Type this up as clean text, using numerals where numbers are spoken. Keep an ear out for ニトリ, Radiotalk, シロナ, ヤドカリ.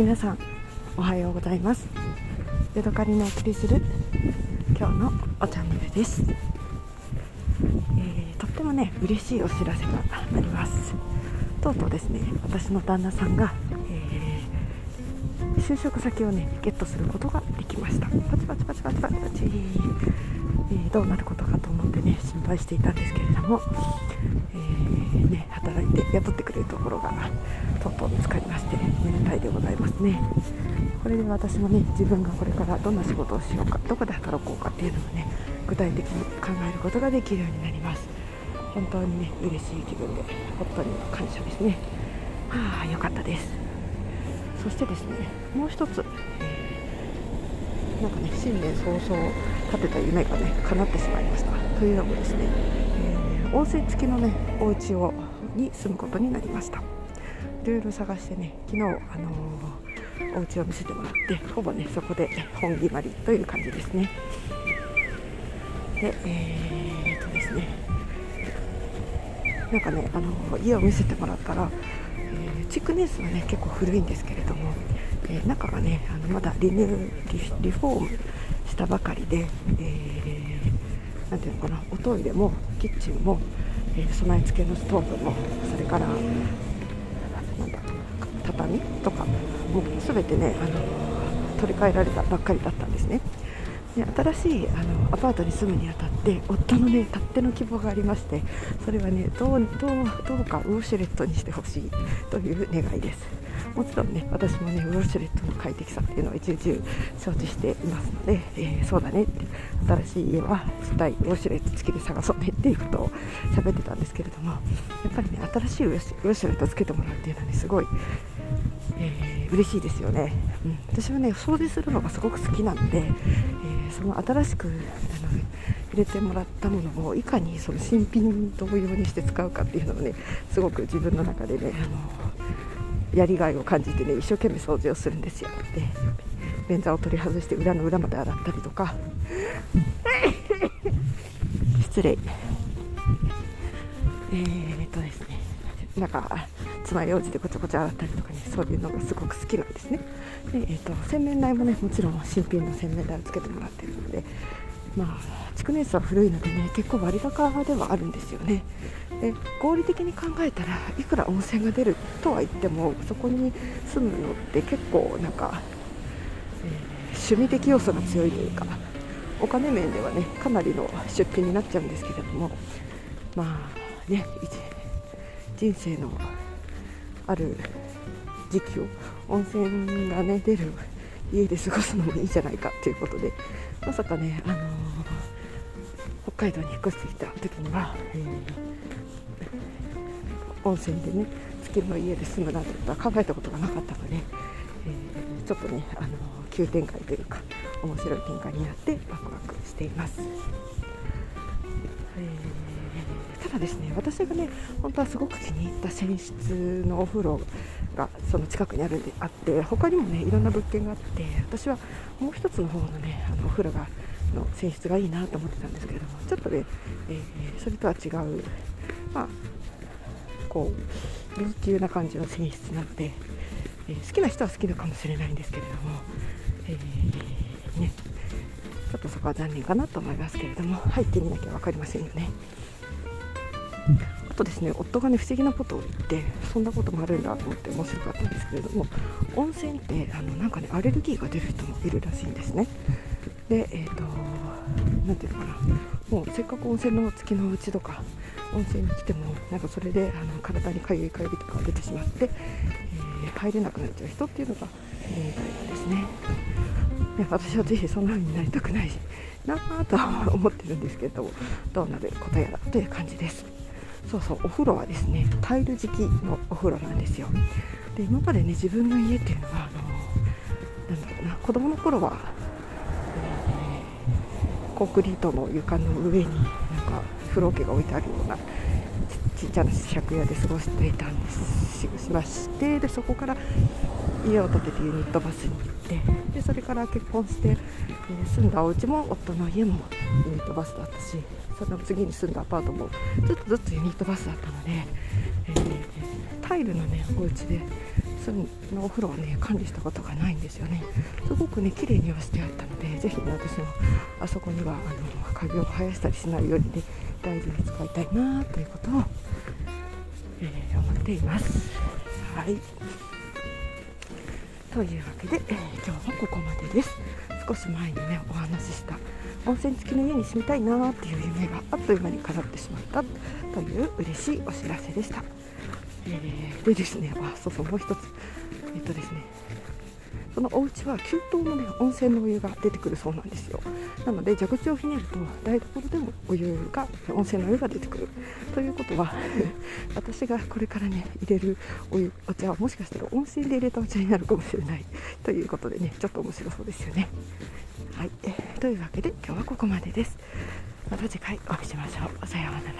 皆さんおはようございます。ヤドカリのお送りする今日のおチャンネルです。とってもね嬉しいお知らせがあります。とうとうですね、私の旦那さんが、就職先をねゲットすることができました。パチパチパチパチパチパチ、どうなることかと思ってね心配していたんですけれども、働いて雇ってくれるところがとうとう見つかりまして、めでたいでございますね。これで私もね、自分がこれからどんな仕事をしようか、どこで働こうかっていうのをね具体的に考えることができるようになります。本当にね嬉しい気分で、夫にも感謝ですね。はあ、よかったです。そしてですね、もう一つ、なんかね新年早々立てた夢がね叶ってしまいました。というのもですね、温泉付きのねお家をに住むことになりました。いろいろ探してね、昨日お家を見せてもらって、ほぼねそこで本決まりという感じですね。で、ですね、なんかね家を見せてもらったら、築年数はね結構古いんですけれども、中がねまだリフォームしたばかりで、なんていうのかな、おトイレもキッチンも、備え付けのストーブも、それからなんだ畳とかもすべてね取り替えられたばっかりだったんですね。で、新しいアパートに住むにあたって夫のねたっての希望がありまして、それはねどうかウォシュレットにしてほしいという願いです。もちろんね私もねウォシュレットの快適さっていうのを一々承知していますので、そうだねって、新しい家は絶対ウォシュレット付きで探そうねっていうことを喋ってたんですけれども、やっぱりね新しいウォシュレットつけてもらうっていうのはねすごい、嬉しいですよね。私はね掃除するのがすごく好きなので、その新しく入れてもらったものをいかにその新品同様にして使うかっていうのをねすごく自分の中でねやりがいを感じてね、一生懸命掃除をするんですよ。で、便座を取り外して裏の裏まで洗ったりとか失礼、ですね、なんか爪楊枝でごちゃごちゃ洗ったりとかね、そういうのがすごく好きなんですね。で、洗面台もねもちろん新品の洗面台をつけてもらっているので、まあ築年数は古いのでね結構割高ではあるんですよね。で、合理的に考えたらいくら温泉が出るとは言っても、そこに住むのって結構なんか、趣味的要素が強いというか、お金面ではねかなりの出費になっちゃうんですけれども、まあね人生のある時期を温泉がね出る家で過ごすのもいいじゃないかということで、まさかね北海道に引っ越してきた時には、温泉でね月の家で住むなんてことは考えたことがなかったので、ちょっとね急展開というか面白い展開になってワクワクしています。ただですね、私がね本当はすごく気に入った泉質のお風呂がその近くにあって、他にもねいろんな物件があって、私はもう一つの方のねお風呂の泉質がいいなと思ってたんですけれども、ちょっとね、それとは違う、まあこう B 級な感じの泉質なので、好きな人は好きなかもしれないんですけれども、ねちょっとそこは残念かなと思いますけれども、入ってみなきゃ分かりませんよね。あとですね、夫がね不思議なことを言って、そんなこともあるんだと思って面白かったんですけれども、温泉ってなんかねアレルギーが出る人もいるらしいんですね。で、なんていうのかな、もうせっかく温泉の月のうちとか温泉に来てもなんかそれで体にかゆいとか出てしまって、入れなくなっちゃう人っていうのがいるみたいなんですね。で、私はぜひそんな風になりたくないなぁとは思ってるんですけれども、どうなることやらという感じです。そうそう、お風呂はですねタイル敷きのお風呂なんですよ。で、今までね自分の家っていうのはなんだろうな、子供の頃は、コンクリートの床の上になんか風呂桶が置いてあるようなちっちゃな借家で過ごしていたんですしまして、でそこから家を建ててユニットバスに行って、でそれから結婚して、住んだお家も夫の家もユニットバスだったし、その次に住んだアパートもずっとユニットバスだったので、タイルのねお家でお風呂をね管理したことがないんですよね。すごくね綺麗にはしてあったので、ぜひね私もあそこにはカビを生やしたりしないようにね大事に使いたいなということを、思っています。はい、というわけで、今日はここまでです。少し前にねお話しした温泉付きの家に住みたいなっていう夢があっという間に叶ってしまったという嬉しいお知らせでした。でですね、あ、そうそう、もう一つ、ですね、そのお家は給湯のね温泉のお湯が出てくるそうなんですよ。なので蛇口をひねると台所でもお湯が、温泉のお湯が出てくるということは私がこれからね入れるお茶はもしかしたら温泉で入れたお茶になるかもしれないということでね、ちょっと面白そうですよね。はい、というわけで今日はここまでです。また次回お会いしましょう。さようなら。